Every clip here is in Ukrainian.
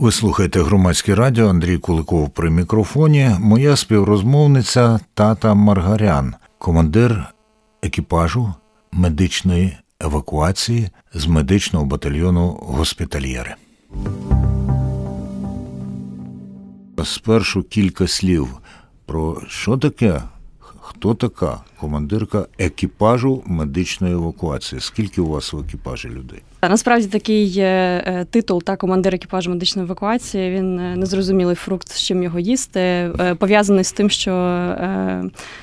Ви слухаєте громадське радіо, Андрій Куликов при мікрофоні. Моя співрозмовниця Тата Маргарян, командир екіпажу медичної евакуації з медичного батальйону госпітальєри. Спершу кілька слів про що таке, хто така командирка екіпажу медичної евакуації. Скільки у вас в екіпажі людей? Насправді такий титул та командир екіпажу медичної евакуації, він незрозумілий фрукт, з чим його їсти, пов'язаний з тим, що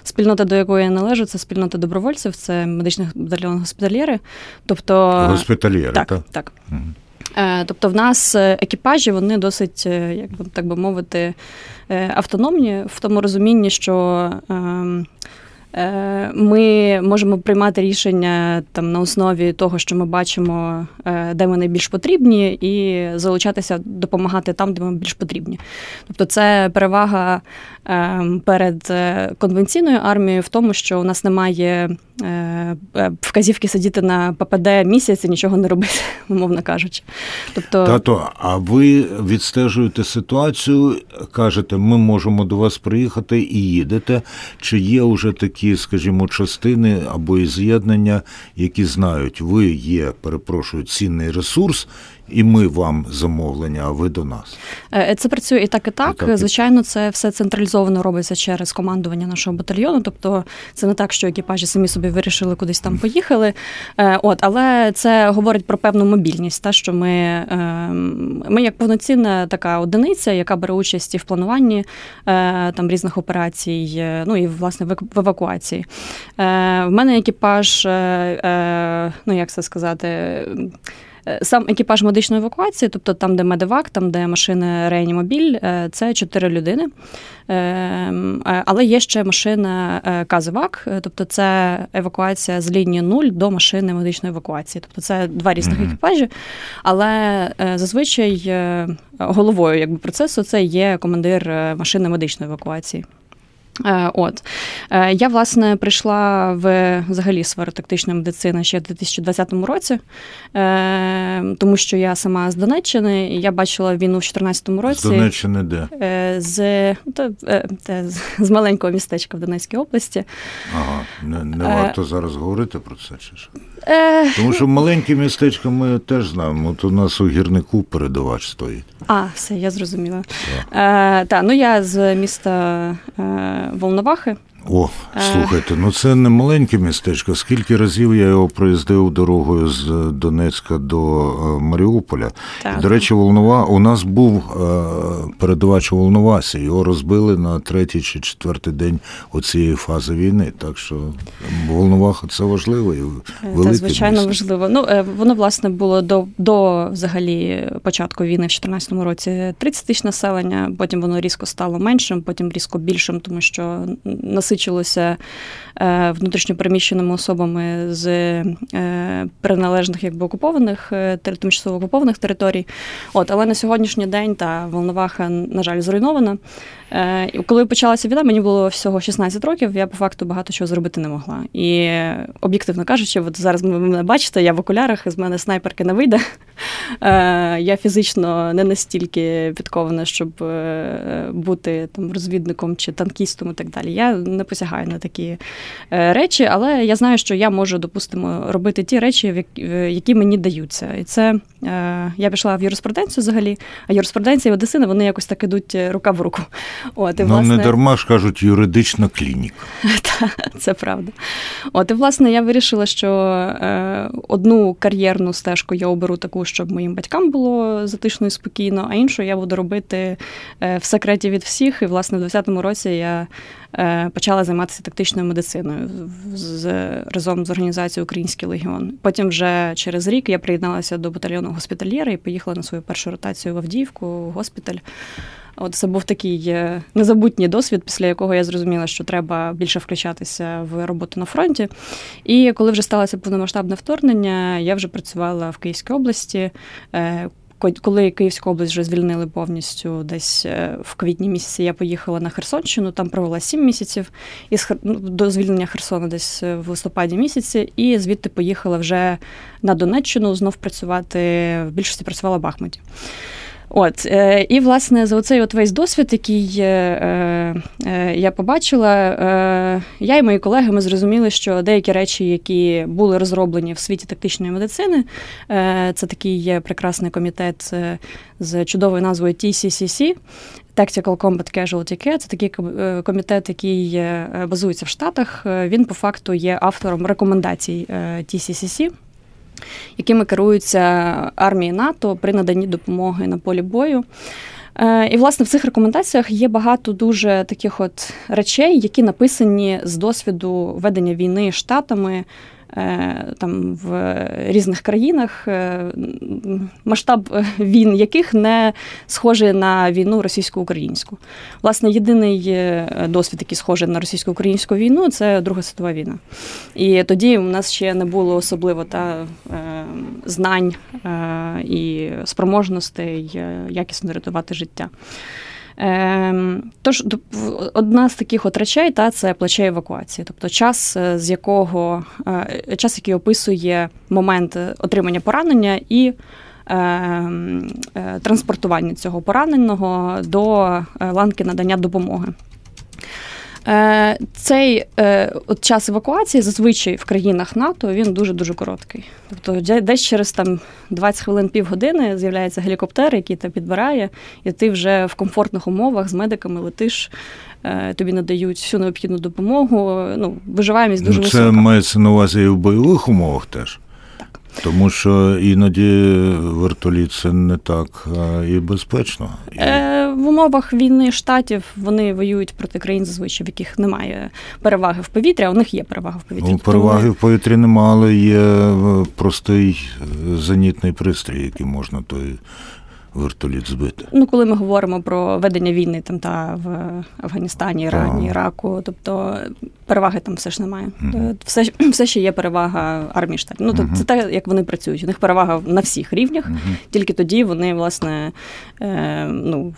спільнота, до якої я належу, це спільнота добровольців, це медичний батальйон госпітальєри. Тобто госпітальєри, так? Так. Угу. Тобто в нас екіпажі, вони досить, як би так би мовити, автономні в тому розумінні, що ми можемо приймати рішення там на основі того, що ми бачимо, де ми найбільш потрібні, і залучатися, допомагати там, де ми більш потрібні. Тобто це перевага перед конвенційною армією в тому, що у нас немає вказівки сидіти на ППД місяць і нічого не робити, умовно кажучи. Тобто... Тато, а ви відстежуєте ситуацію, кажете, ми можемо до вас приїхати і їдете. Чи є вже такі, скажімо, частини або з'єднання, які знають, ви є, перепрошую, цінний ресурс, і ми вам замовлення, а ви до нас? Це працює і так, і так. Звичайно, це все централізовано робиться через командування нашого батальйону. Тобто це не так, що екіпажі самі собі вирішили, кудись там поїхали. Але це говорить про певну мобільність, та, що ми як повноцінна така одиниця, яка бере участь і в плануванні там різних операцій, ну і, власне, в евакуації. В мене екіпаж, сам екіпаж медичної евакуації, тобто там, де медевак, там, де машина реанімобіль, це 4 людини. Але є ще машина казевак, тобто це евакуація з лінії 0 до машини медичної евакуації. Тобто це два різних екіпажі, але зазвичай головою процесу це є командир машини медичної евакуації. Я, власне, прийшла взагалі сферу тактичної медицини ще в 2020 році, тому що я сама з Донеччини, і я бачила війну в 2014 році. З Донеччини де? З маленького містечка в Донецькій області. Ага, не варто зараз говорити про це, чи що? Тому що маленьке містечко ми теж знаємо, от у нас у Гірнику передавач стоїть. Все, я зрозуміла. Я з міста Волновахи. О, слухайте, це не маленьке містечко. Скільки разів я його проїздив дорогою з Донецька до Маріуполя. І, до речі, Волнова, у нас був передавач у Волновасі. Його розбили на 3-й чи 4-й день оцієї фази війни. Так що Волноваха – це важливо і велике місто. Звичайно, важливо. Воно, власне, було до взагалі початку війни в 2014 році 30 тисяч населення. Потім воно різко стало меншим, потім різко більшим, тому що насичення внутрішньопереміщеними особами з приналежних окупованих, тимчасово окупованих територій. Але на сьогоднішній день Волноваха, на жаль, зруйнована. Коли почалася війна, мені було всього 16 років, я по факту багато чого зробити не могла. І, об'єктивно кажучи, зараз ви мене бачите, я в окулярах, з мене снайперки не вийде. Я фізично не настільки підкована, щоб бути розвідником чи танкістом і так далі. Я не посягаю на такі речі, але я знаю, що я можу, допустимо, робити ті речі, які мені даються. І це я пішла в юриспруденцію взагалі, а юриспруденція і медицина, вони якось так ідуть рука в руку. Не дарма ж кажуть, юридична клініка. Так, це правда. І, власне, я вирішила, що одну кар'єрну стежку я оберу таку, щоб моїм батькам було затишно і спокійно, а іншу я буду робити в секреті від всіх. І, власне, в 2020 році я почала займатися тактичною медициною разом з організацією «Український легіон». Потім вже через рік я приєдналася до батальйону госпітальєри і поїхала на свою першу ротацію в Авдіївку, в госпіталь. Це був такий незабутній досвід, після якого я зрозуміла, що треба більше включатися в роботу на фронті. І коли вже сталося повномасштабне вторгнення, я вже працювала в Київській області. Коли Київську область вже звільнили повністю, десь в квітні місяці я поїхала на Херсонщину, там провела 7 місяців, до звільнення Херсона десь в листопаді місяці, і звідти поїхала вже на Донеччину знов працювати, в більшості працювала в Бахмуті. І, власне, за оцей от весь досвід, який я побачила, я і мої колеги, ми зрозуміли, що деякі речі, які були розроблені в світі тактичної медицини, це такий прекрасний комітет з чудовою назвою TCCC, Tactical Combat Casualty Care, це такий комітет, який базується в Штатах, він по факту є автором рекомендацій TCCC, якими керуються армії НАТО при наданні допомоги на полі бою. І, власне, в цих рекомендаціях є багато дуже таких от речей, які написані з досвіду ведення війни Штатами, там, в різних країнах, масштаб війн яких не схожий на війну російсько-українську. Власне, єдиний досвід, який схожий на російсько-українську війну, це Друга світова війна. І тоді у нас ще не було особливо знань і спроможностей якісно рятувати життя. Тож, одна з таких от речей, це плече евакуації, тобто час, який описує момент отримання поранення і транспортування цього пораненого до ланки надання допомоги. Цей час евакуації зазвичай в країнах НАТО, він дуже-дуже короткий. Тобто десь через 20 хвилин, півгодини з'являється гелікоптер, який тебе підбирає, і ти вже в комфортних умовах з медиками летиш, тобі надають всю необхідну допомогу, виживаємість дуже висока. Це мається на увазі і в бойових умовах теж? Так. Тому що іноді вертоліт – це не так і безпечно. В умовах війни Штатів вони воюють проти країн, зазвичай, в яких немає переваги в повітрі, а у них є перевага в повітрі. Переваги в повітрі немає, але є простий зенітний пристрій, який можна той вертоліт збити. Коли ми говоримо про ведення війни в Афганістані, Ірані, Іраку, тобто переваги там все ж немає. Все ще є перевага армії Штатів. Це те, як вони працюють. У них перевага на всіх рівнях, тільки тоді вони, власне,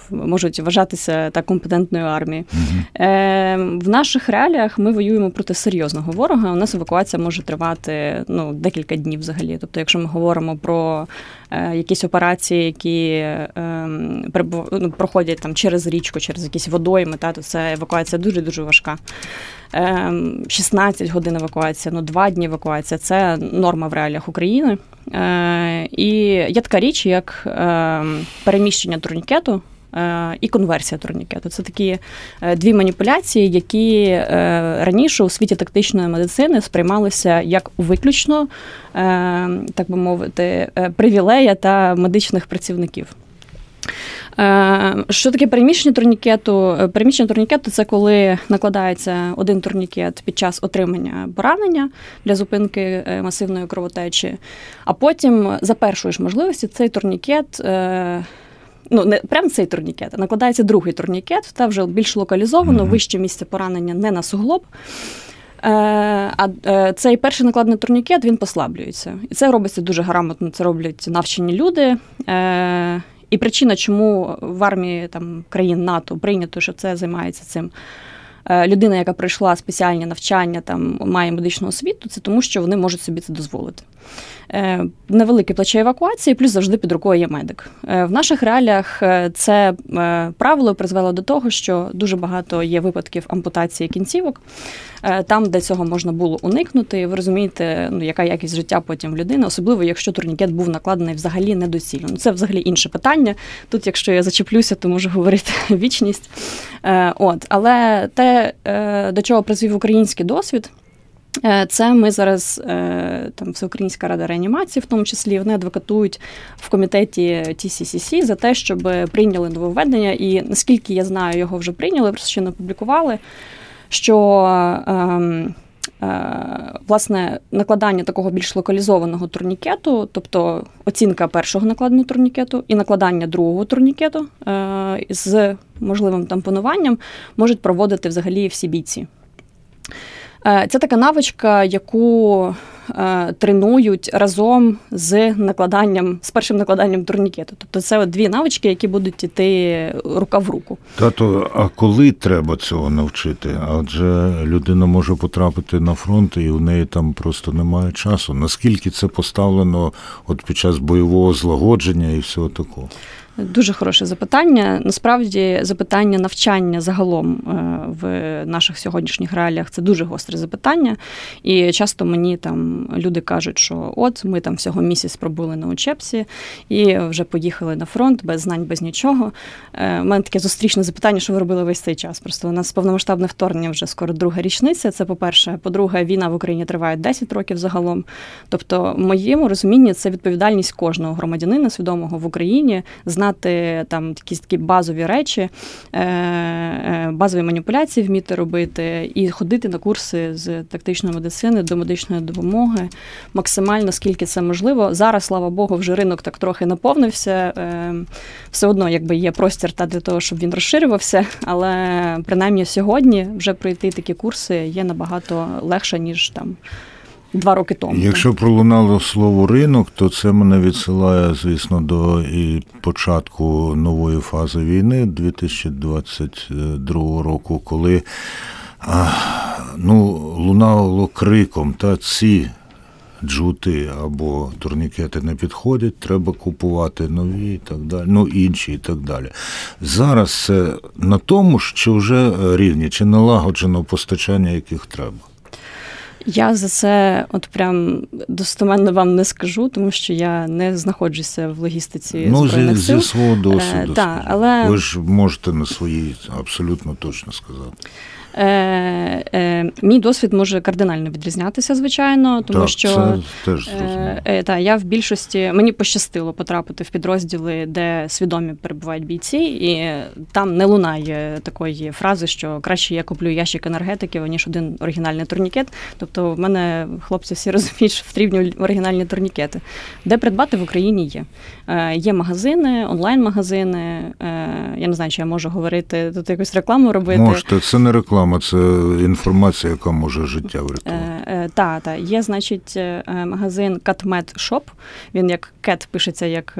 можуть вважатися так компетентною армією. В наших реаліях ми воюємо проти серйозного ворога, у нас евакуація може тривати декілька днів взагалі. Тобто, якщо ми говоримо про якісь операції, які проходять через річку, через якісь водойми, то це евакуація дуже-дуже важка. 16 годин евакуація, 2 дні евакуація – це норма в реаліях України. І є така річ, як переміщення турнікету і конверсія турнікету. Це такі дві маніпуляції, які раніше у світі тактичної медицини сприймалися як виключно, так би мовити, привілея та медичних працівників. Що таке переміщення турнікету? Переміщення турнікету – це коли накладається один турнікет під час отримання поранення для зупинки масивної кровотечі, а потім за першої ж можливості цей турнікет не прям цей турнікет, а накладається другий турнікет, та вже більш локалізовано, вище місце поранення не на суглоб. А цей перший накладний турнікет, він послаблюється. І це робиться дуже грамотно, це роблять навчені люди. І причина, чому в армії країн НАТО прийнято, що це займається цим людина, яка пройшла спеціальні навчання, має медичну освіту, це тому, що вони можуть собі це дозволити. Невелике плече евакуації, плюс завжди під рукою є медик. В наших реаліях це правило призвело до того, що дуже багато є випадків ампутації кінцівок, там, де цього можна було уникнути. Ви розумієте, яка якість життя потім в людини, особливо, якщо турнікет був накладений взагалі недоцільно. Це взагалі інше питання. Тут, якщо я зачеплюся, то можу говорити вічність. Але те, до чого призвів український досвід, це ми зараз, Всеукраїнська рада реанімації, в тому числі, вони адвокатують в комітеті TCCC за те, щоб прийняли нововведення. І, наскільки я знаю, його вже прийняли, просто ще не опублікували, що, власне, накладання такого більш локалізованого турнікету, тобто оцінка першого накладеного турнікету і накладання другого турнікету з можливим тампонуванням можуть проводити взагалі всі бійці. Це така навичка, яку тренують разом з першим накладанням турнікету. Тобто це дві навички, які будуть йти рука в руку. Тато, а коли треба цього навчити? Адже людина може потрапити на фронт, і в неї там просто немає часу. Наскільки це поставлено під час бойового злагодження і всього такого? Дуже хороше запитання. Насправді, запитання навчання загалом в наших сьогоднішніх реаліях – це дуже гостре запитання. І часто мені там люди кажуть, що от, ми там всього місяць пробули на учебці і вже поїхали на фронт без знань, без нічого. У мене таке зустрічне запитання, що ви робили весь цей час. Просто у нас повномасштабне вторгнення вже скоро 2-га річниця. Це по-перше. По-друге, війна в Україні триває 10 років загалом. Тобто, в моєму розумінні, це відповідальність кожного громадянина, свідомого в Україні, знати там якісь такі базові речі, базові маніпуляції вміти робити і ходити на курси з тактичної медицини до медичної допомоги максимально, скільки це можливо. Зараз, слава Богу, вже ринок так трохи наповнився. Все одно, якби є простір та для того, щоб він розширювався, але принаймні сьогодні вже пройти такі курси є набагато легше, ніж там 2 роки тому. Якщо пролунало слово «ринок», то це мене відсилає, звісно, до початку нової фази війни 2022 року, коли лунало криком, та ці джути або турнікети не підходять, треба купувати нові і так далі, інші і так далі. Зараз це на тому ж, чи вже рівні, чи налагоджено постачання, яких треба? Я за це от прям достеменно вам не скажу, тому що я не знаходжуся в логістиці Збройних Сил. Зі свого досвіду. Але... Ви ж можете на своїй абсолютно точно сказати. Мій досвід може кардинально відрізнятися, звичайно, тому що я в більшості, мені пощастило потрапити в підрозділи, де свідомі перебувають бійці, і там не лунає такої фрази, що краще я куплю ящик енергетиків, ніж один оригінальний турнікет. Тобто в мене хлопці всі розуміють, що потрібні оригінальні турнікети. Де придбати в Україні є. Є магазини, онлайн-магазини, я не знаю, чи я можу говорити, тут якусь рекламу робити. Можете, це не реклама. Це інформація, яка може життя врятувати. Так. Є, значить, магазин CatMed Shop. Він як кет пишеться, як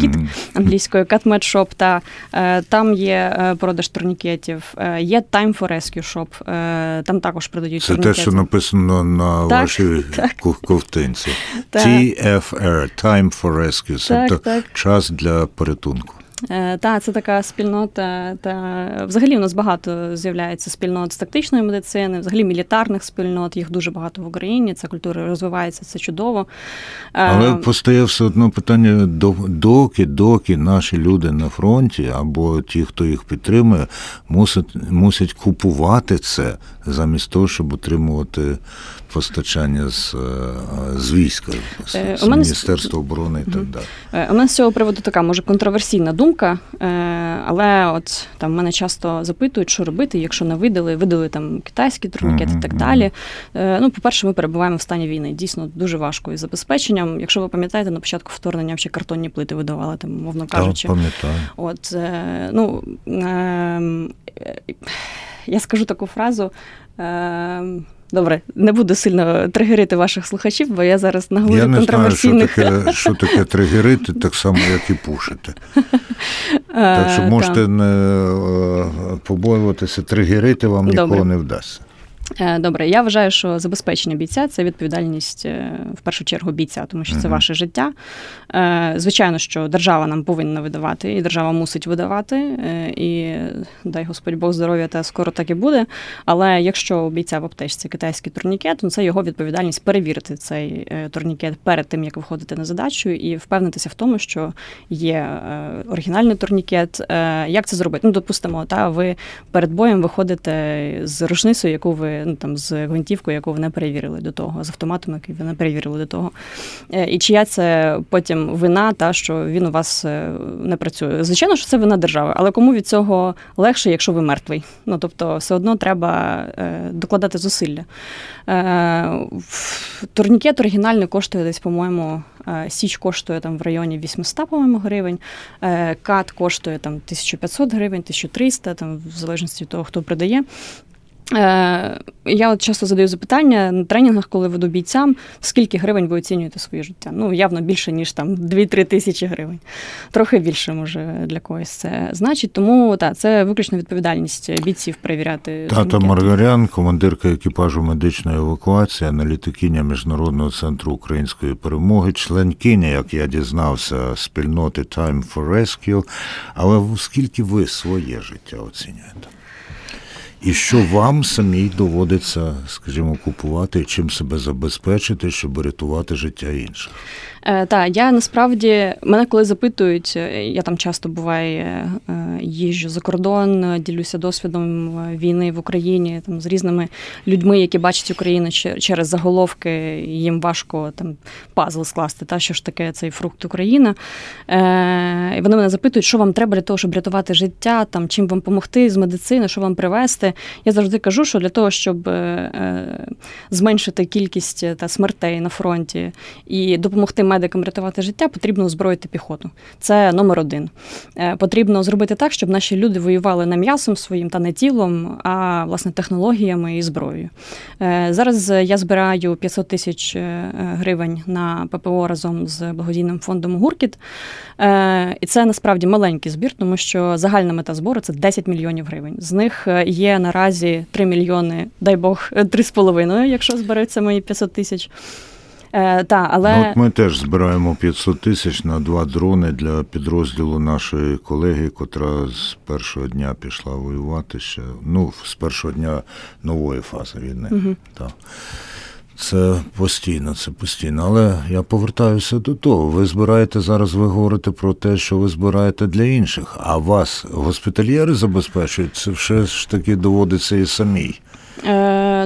кіт англійською. CatMed Shop. Там є продаж турнікетів. Є Time for Rescue Shop. Там також продають турнікети. Це те, що написано на вашій ковтинці. TFR. Time for Rescue. Тобто час для порятунку. Це така спільнота. Взагалі у нас багато з'являється спільнот з тактичної медицини, взагалі мілітарних спільнот, їх дуже багато в Україні, ця культура розвивається, це чудово. Але постає все одно питання, доки наші люди на фронті, або ті, хто їх підтримує, мусять купувати це, замість того, щоб отримувати постачання з війська, з Міністерства оборони і так далі. У нас з цього приводу така, може, контроверсійна думка, але от там мене часто запитують, що робити, якщо не видали там китайські турнікети і так далі. По-перше, ми перебуваємо в стані війни. Дійсно, дуже важко із забезпеченням. Якщо ви пам'ятаєте, на початку вторгнення вже картонні плити видавали, там, мовно кажучи. Так, пам'ятаю. Я скажу таку фразу. Добре, не буду сильно тригерити ваших слухачів, бо я зараз наголошу контроверсійних. Я не знаю, що таке тригерити, так само, як і пушити. Так що можете не побоюватися, тригерити вам нікого не вдасться. Добре, я вважаю, що забезпечення бійця – це відповідальність, в першу чергу, бійця, тому що це ваше життя. Звичайно, що держава нам повинна видавати, і держава мусить видавати, і дай Господь Бог здоров'я, та скоро так і буде. Але якщо у бійця в аптечці китайський турнікет, то це його відповідальність перевірити цей турнікет перед тим, як виходити на задачу, і впевнитися в тому, що є оригінальний турнікет. Як це зробити? Допустимо, ви перед боєм виходите з рушницею, яку ви з гвинтівкою, яку вони перевірили до того, з автоматом, який вони перевірили до того. І чия це потім вина, що він у вас не працює. Звичайно, що це вина держави, але кому від цього легше, якщо ви мертвий? Тобто, все одно треба докладати зусилля. Турнікет оригінальний коштує десь, по-моєму, Січ коштує в районі 800, по-моєму, гривень, кат коштує 1500 гривень, 1300, в залежності від того, хто продає. Я от часто задаю запитання на тренінгах, коли веду бійцям, скільки гривень ви оцінюєте своє життя? Ну, явно більше, ніж там 2-3 тисячі гривень. Трохи більше, може, для когось це значить. Тому, так, це виключно відповідальність бійців перевіряти. Тата Маргарян, командирка екіпажу медичної евакуації, аналітикиня Міжнародного центру української перемоги, членкиня, як я дізнався, спільноти Time for Rescue. Але скільки ви своє життя оцінюєте? І що вам самій доводиться, скажімо, купувати, чим себе забезпечити, щоб рятувати життя інших? Так, я насправді, мене коли запитують, я там часто буває їжджу за кордон, ділюся досвідом війни в Україні там, з різними людьми, які бачать Україну через заголовки, їм важко там пазл скласти, та, що ж таке цей фрукт Україна. І вони мене запитують, що вам треба для того, щоб рятувати життя, там, чим вам допомогти з медицини, що вам привезти. Я завжди кажу, що для того, щоб зменшити кількість та смертей на фронті і допомогти медикам рятувати життя, потрібно озброїти піхоту. Це номер один. Потрібно зробити так, щоб наші люди воювали не м'ясом своїм та не тілом, а, власне, технологіями і зброєю. Зараз я збираю 500 тисяч гривень на ППО разом з благодійним фондом «Гуркіт». І це, насправді, маленький збір, тому що загальна мета збору – це 10 мільйонів гривень. З них є наразі 3 мільйони, дай Бог, 3,5, якщо збереться мої 500 тисяч. Та, але... Ну, от ми теж збираємо 500 тисяч на 2 дрони для підрозділу нашої колеги, котра з першого дня пішла воювати ще, ну, з першого дня нової фази війни. Угу. Так. Це постійно. Але я повертаюся до того. Ви збираєте, зараз ви говорите про те, що ви збираєте для інших, а вас госпітальєри забезпечують, це все ж таки доводиться і самій.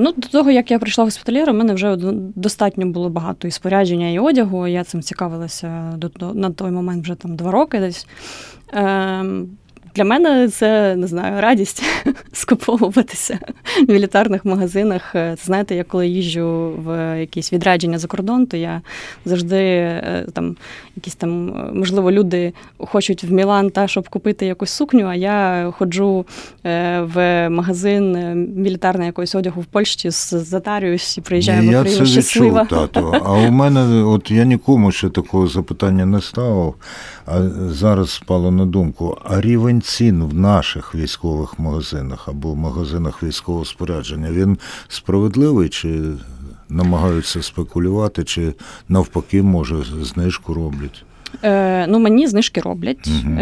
Ну, до того, як я прийшла госпітальєром, у мене вже достатньо було багато і спорядження, і одягу. Я цим цікавилася на той момент вже там 2 роки десь. Для мене це, не знаю, радість скуповуватися в мілітарних магазинах. Знаєте, я коли їжджу в якісь відрядження за кордон, то я завжди там, якісь там, можливо, люди хочуть в Мілан, та, щоб купити якусь сукню, а я ходжу в магазин мілітарний якогось одягу в Польщі, затарююсь і приїжджаю в Україну щаслива. Я це відчув, тато. А у мене, от я нікому ще такого запитання не ставив, а зараз спало на думку, а рівень цін в наших військових магазинах або в магазинах військового спорядження, він справедливий, чи намагаються спекулювати, чи навпаки, може, знижку роблять? Ну, мені знижки роблять. Угу.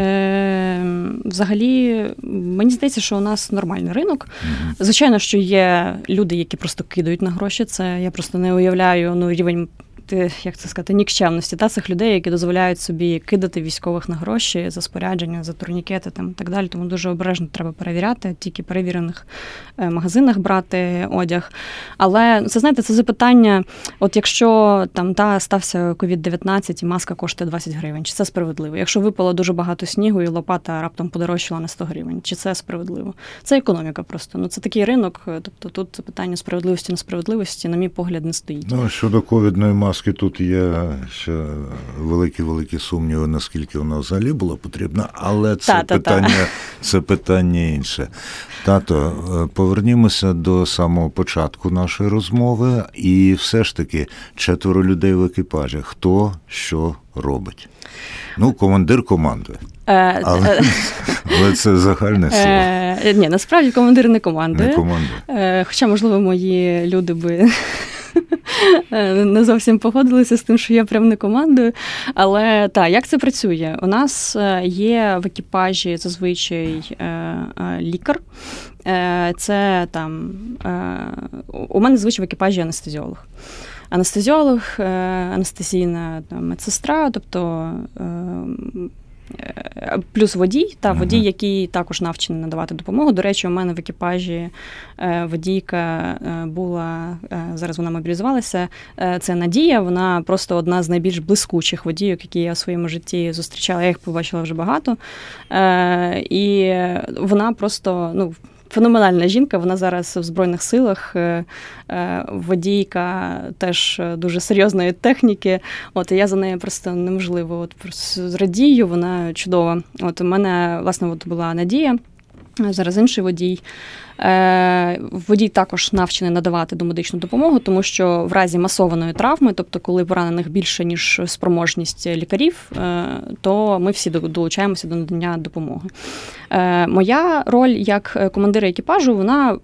Взагалі, мені здається, що у нас нормальний ринок. Угу. Звичайно, що є люди, які просто кидають на гроші, це я просто не уявляю, ну, рівень, як це сказати, нікчемності, та цих людей, які дозволяють собі кидати військових на гроші за спорядження, за турнікети там, і так далі. Тому дуже обережно треба перевіряти, тільки в перевірених магазинах брати одяг. Але, це, знаєте, це запитання, от якщо там стався COVID-19 і маска коштує 20 гривень, чи це справедливо? Якщо випало дуже багато снігу і лопата раптом подорожчала на 100 гривень, чи це справедливо? Це економіка просто. Ну, це такий ринок, тобто тут питання справедливості, несправедливості, на мій погляд, не стоїть. Ну, щодо ковідної маски, тут є ще великі-великі сумніви, наскільки вона взагалі була потрібна, але це питання інше. Тато, повернімося до самого початку нашої розмови, і все ж таки 4 людей в екіпажі. Хто що робить? Ну, командир командує. Але це загальне слово. Ні, насправді командир не командує. Хоча, можливо, мої люди би... не зовсім погодилися з тим, що я прям не командую. Але, так, як це працює? У нас є в екіпажі зазвичай лікар. Це там... У мене зазвичай в екіпажі анестезіолог. Анестезіолог, анестезійна там, медсестра, тобто... Плюс водій, та водій, який також навчений надавати допомогу. До речі, у мене в екіпажі водійка була, зараз вона мобілізувалася, це Надія, вона просто одна з найбільш блискучих водійок, які я у своєму житті зустрічала, я їх побачила вже багато. І вона просто, ну, феноменальна жінка, вона зараз в Збройних силах, водійка теж дуже серйозної техніки. От, і я за нею просто неможливо, от, просто радію, вона чудова. От, у мене, власне, от була Надія. Зараз інший водій. Водій також навчений надавати домедичну допомогу, тому що в разі масованої травми, тобто коли поранених більше, ніж спроможність лікарів, то ми всі долучаємося до надання допомоги. Моя роль як командира екіпажу, вона...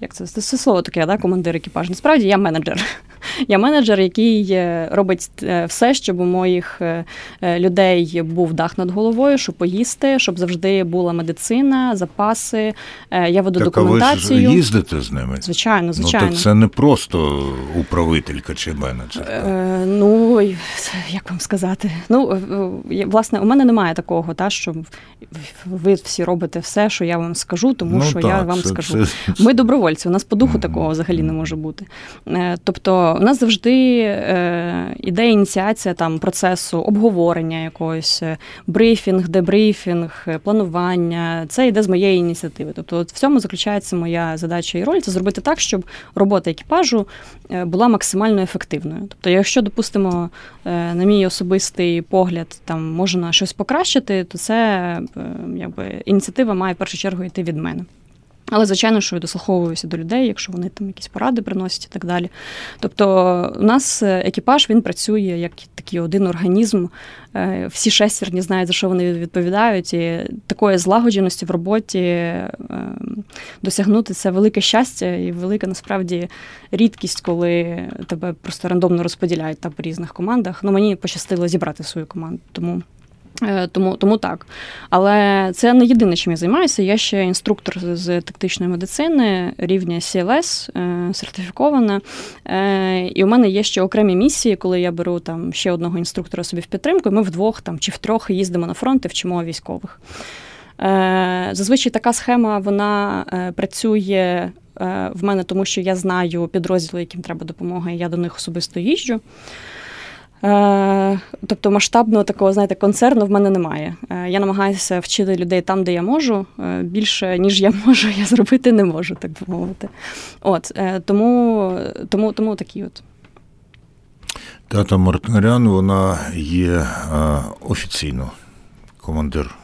Як це слово таке, да? Командир екіпажу? Насправді я менеджер. Я менеджер, який робить все, щоб у моїх людей був дах над головою, щоб поїсти, щоб завжди була медицина, запаси. Я веду документацію. Так, а ви їздите з ними? Звичайно, звичайно. Ну, так це не просто управителька чи менеджерка. Ну, як вам сказати? Ну, власне, у мене немає такого, та, що ви всі робите все, що я вам скажу, тому що я вам скажу. Ми добровольці, у нас по духу такого взагалі не може бути. Тобто, у нас завжди іде ініціація там, процесу обговорення якогось, брифінг, дебрифінг, планування. Це йде з моєї ініціативи. Тобто, в цьому заключається моя задача і роль – це зробити так, щоб робота екіпажу була максимально ефективною. Тобто, якщо, допустимо, на мій особистий погляд, там можна щось покращити, то це якби, ініціатива має в першу чергу йти від мене. Але, звичайно, що я дослуховуюся до людей, якщо вони там якісь поради приносять і так далі. Тобто у нас екіпаж, він працює як такий один організм, всі шестерні знають, за що вони відповідають, і такої злагодженості в роботі досягнути – це велике щастя і велика, насправді, рідкість, коли тебе просто рандомно розподіляють там по різних командах. Ну, мені пощастило зібрати свою команду, Тому так. Але це не єдине, чим я займаюся. Я ще інструктор з тактичної медицини рівня CLS, сертифікована. І у мене є ще окремі місії, коли я беру там ще одного інструктора собі в підтримку, і ми вдвох там, чи втрьох їздимо на фронт і вчимо військових. Зазвичай така схема, вона працює в мене, тому що я знаю підрозділи, яким треба допомога, і я до них особисто їжджу. Тобто масштабного такого, знаєте, концерну в мене немає. Я намагаюся вчити людей там, де я можу. Більше, ніж я можу, я зробити не можу, так би мовити. От, тому такі от. Тата Маргарян, вона є офіційно командир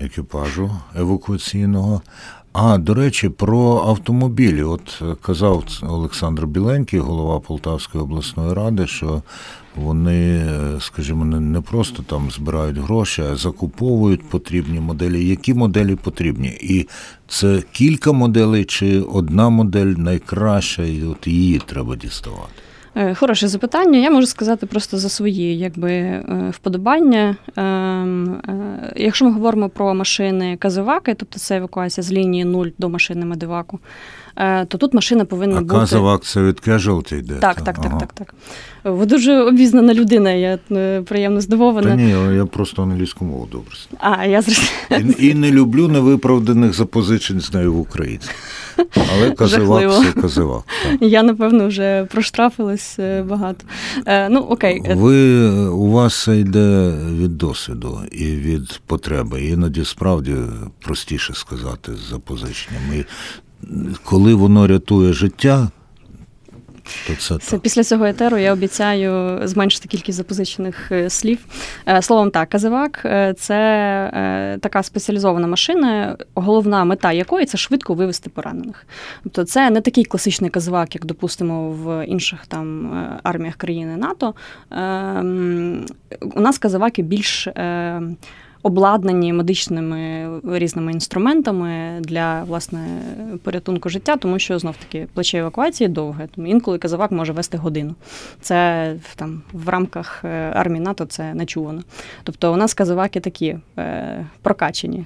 екіпажу евакуаційного. А, до речі, про автомобілі. От казав Олександр Біленький, голова Полтавської обласної ради, що вони, скажімо, не просто там збирають гроші, а закуповують потрібні моделі. Які моделі потрібні? І це кілька моделей чи одна модель найкраща, і от її треба діставати? Хороше запитання. Я можу сказати просто за свої якби, вподобання. Якщо ми говоримо про машини казеваки, тобто це евакуація з лінії 0 до машини медеваку, то тут машина повинна бути... А казевак – це від casualty йде? Так. Ви дуже обізнана людина, я приємно здивована. Та ні, я просто англійську мову добре знаю. А, я зрозуміла. І не люблю невиправданих запозичень знаю в українській. Але казевак – це казевак. Так. Я, напевно, вже проштрафилась багато. Ну, окей. У вас це йде від досвіду і від потреби. Іноді, справді, простіше сказати з запозиченнями. Коли воно рятує життя, то це після цього етеру я обіцяю зменшити кількість запозичених слів. Словом так, казевак – це така спеціалізована машина, головна мета якої – це швидко вивезти поранених. Тобто це не такий класичний казевак, як, допустимо, в інших там арміях країни НАТО. У нас казеваки більш... обладнані медичними різними інструментами для, власне, порятунку життя, тому що, знов-таки, плече евакуації довге. Інколи казевак може вести годину. Це там, в рамках армії НАТО це не чувано. Тобто у нас казеваки такі прокачені.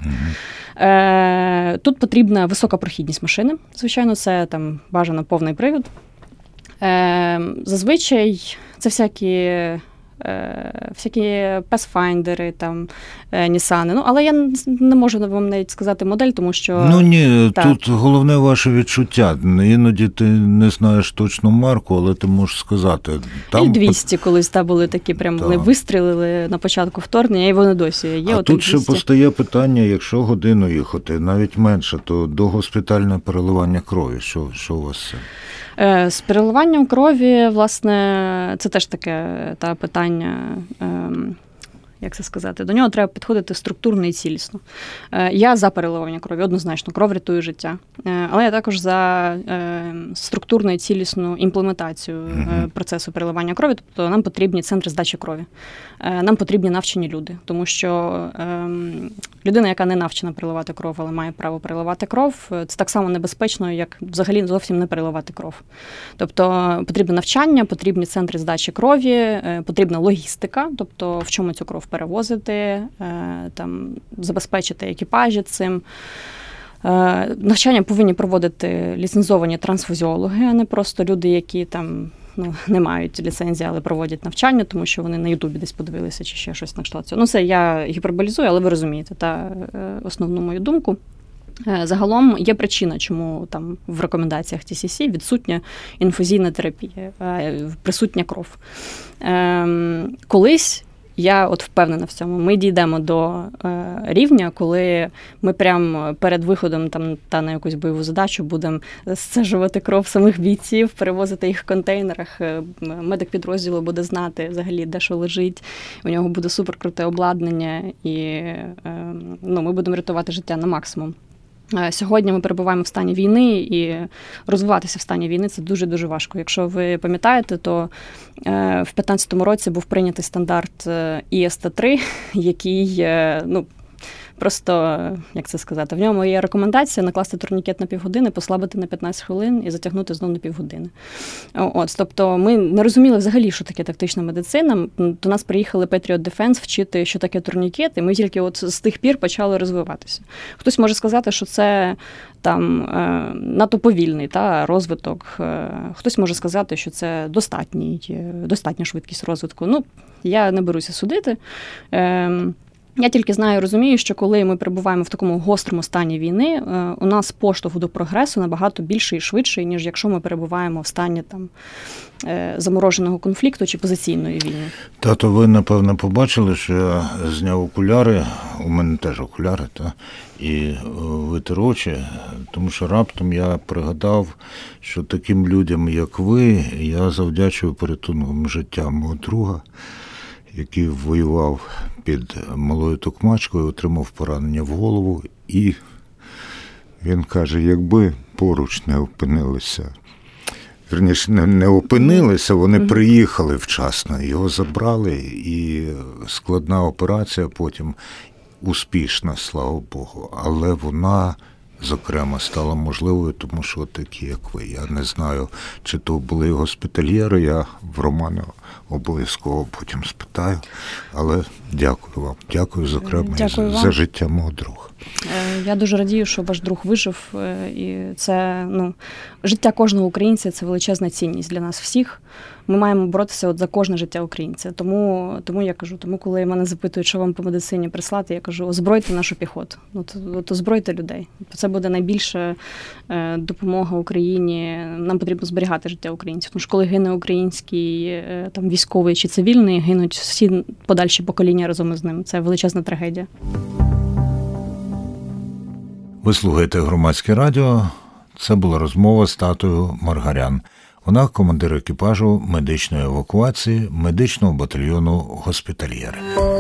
Тут потрібна висока прохідність машини. Звичайно, це там бажано повний привід. Зазвичай це всякі Pathfinder'и, там, Нісани. Ну, але я не можу вам навіть сказати модель, тому що... Ну, ні, так. Тут головне ваше відчуття. Іноді ти не знаєш точну марку, але ти можеш сказати. Там... І 200 колись, та, були такі, прям вони вистрілили на початку вторгнення, і вони досі є. А тут ще постає питання, якщо годину їхати, навіть менше, то догоспітальне переливання крові. Що у вас це? З переливанням крові, власне, це теж таке питання, як це сказати, до нього треба підходити структурно і цілісно. Я за переливання крові, однозначно, кров рятує життя. Але я також за структурну і цілісну імплементацію процесу переливання крові. Тобто нам потрібні центри здачі крові. Нам потрібні навчені люди, тому що людина, яка не навчена переливати кров, але має право переливати кров, це так само небезпечно, як взагалі зовсім не переливати кров. Тобто потрібне навчання, потрібні центри здачі крові, потрібна логістика, тобто в чому цю кров перевозити, там, забезпечити екіпажі цим. Навчання повинні проводити ліцензовані трансфузіологи, а не просто люди, які там, не мають ліцензії, але проводять навчання, тому що вони на Ютубі десь подивилися чи ще щось на кшталт цього. Ну, це я гіперболізую, але ви розумієте, та основну мою думку. Загалом є причина, чому там в рекомендаціях TCC відсутня інфузійна терапія, присутня кров. Колись, я от впевнена в цьому, ми дійдемо до рівня, коли ми прямо перед виходом там, та на якусь бойову задачу будемо сцежувати кров самих бійців, перевозити їх в контейнерах. Медик підрозділу буде знати взагалі, де що лежить, у нього буде суперкруте обладнання, і ми будемо рятувати життя на максимум. Сьогодні ми перебуваємо в стані війни, і розвиватися в стані війни – це дуже-дуже важко. Якщо ви пам'ятаєте, то в 2015 році був прийнятий стандарт ІСТ-3, який, в ньому є рекомендація накласти турнікет на півгодини, послабити на 15 хвилин і затягнути знову на півгодини. Тобто ми не розуміли взагалі, що таке тактична медицина. До нас приїхали Patriot Defense вчити, що таке турнікет, і ми тільки от з тих пір почали розвиватися. Хтось може сказати, що це там надто повільний розвиток, хтось може сказати, що це достатня швидкість розвитку. Я не беруся судити. Я тільки знаю і розумію, що коли ми перебуваємо в такому гострому стані війни, у нас поштовху до прогресу набагато більше і швидше, ніж якщо ми перебуваємо в стані там замороженого конфлікту чи позиційної війни. Тато, ви, напевно, побачили, що я зняв окуляри, у мене теж окуляри, і витер очі, тому що раптом я пригадав, що таким людям, як ви, я завдячую порятунком життя мого друга, який воював під Малою Тукмачкою, отримав поранення в голову, і він каже, якби поруч не опинилися, вірніше, не опинилися, вони приїхали вчасно, його забрали, і складна операція потім успішна, слава Богу, але вона, зокрема, стала можливою, тому що такі, як ви. Я не знаю, чи то були госпітальєри, я в Романа обов'язково потім спитаю, але дякую вам. Дякую, зокрема, за життя мого друга. Я дуже радію, що ваш друг вижив, і це, життя кожного українця – це величезна цінність для нас всіх. Ми маємо боротися за кожне життя українця. Тому я кажу, коли мене запитують, що вам по медицині прислати, я кажу, озбройте нашу піхоту, озбройте людей. Це буде найбільша допомога Україні. Нам потрібно зберігати життя українців. Тому що коли гине український там, військовий чи цивільний, гинуть всі подальші покоління разом із ним. Це величезна трагедія. Ви слухаєте Громадське радіо. Це була розмова з Татою Маргарян. Вона командир екіпажу медичної евакуації медичного батальйону «Госпітальєри».